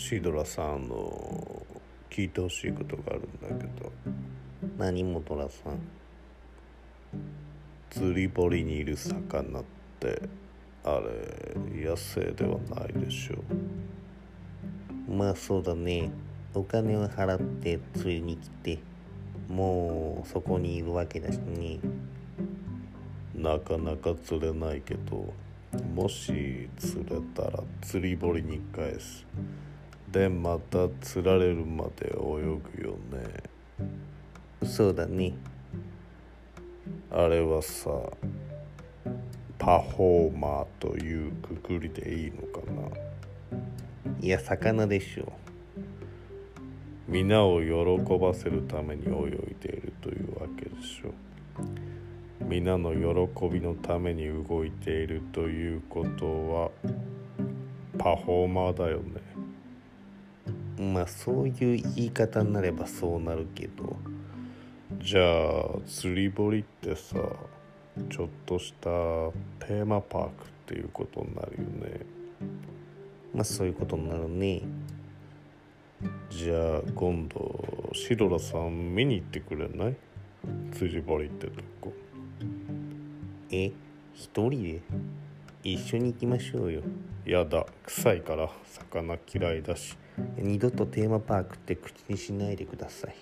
シドラさんの聞いてほしいことがあるんだけど、何もとらさん、釣り堀にいる魚ってあれ野生ではないでしょう。まあそうだね、お金を払って釣りに来てもうそこにいるわけだしね。なかなか釣れないけど、もし釣れたら釣り堀に返す。でまた釣られるまで泳ぐよね。そうだね。あれはさ、パフォーマーというくくりでいいのかな。いや魚でしょ。皆を喜ばせるために泳いでいるというわけでしょ。皆の喜びのために動いているということはパフォーマーだよね。まあそういう言い方になればそうなるけど、じゃあ釣り堀ってさ、ちょっとしたテーマパークっていうことになるよね。まあそういうことになるね。じゃあ今度シドラさん見に行ってくれない？釣り堀ってとこ。一人で？一緒に行きましょうよ。やだ、臭いから。魚嫌いだし。二度とテーマパークって口にしないでください。